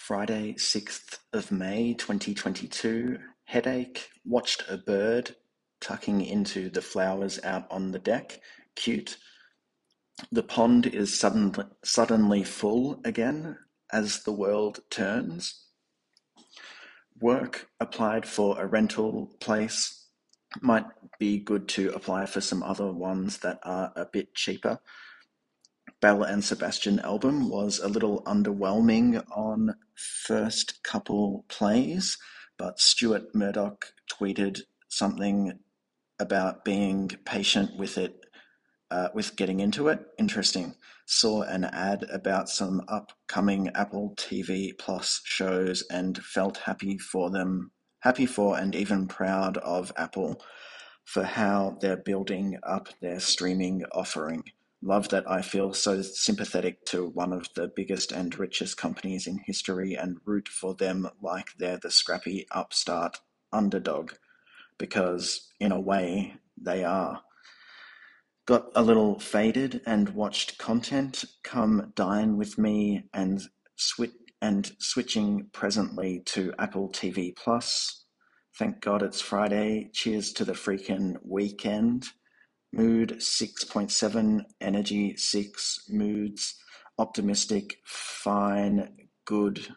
Friday, 6th of May, 2022. Headache, watched a bird tucking into the flowers out on the deck. Cute. The pond is suddenly full again as the world turns. Work, applied for a rental place. Might be good to apply for some other ones that are a bit cheaper. Belle and Sebastian album was a little underwhelming on first couple plays, but Stuart Murdoch tweeted something about being patient with it, with getting into it. Interesting. Saw an ad about some upcoming Apple TV Plus shows and felt happy for them, happy for and even proud of Apple for how they're building up their streaming offering. Love that I feel so sympathetic to one of the biggest and richest companies in history and root for them like they're the scrappy upstart underdog, because in a way they are. Got a little faded and watched Content, Come Dine With Me, and switching presently to Apple TV Plus. Thank God it's Friday. Cheers to the freaking weekend. Mood 6.7, energy 6, moods optimistic, fine, good.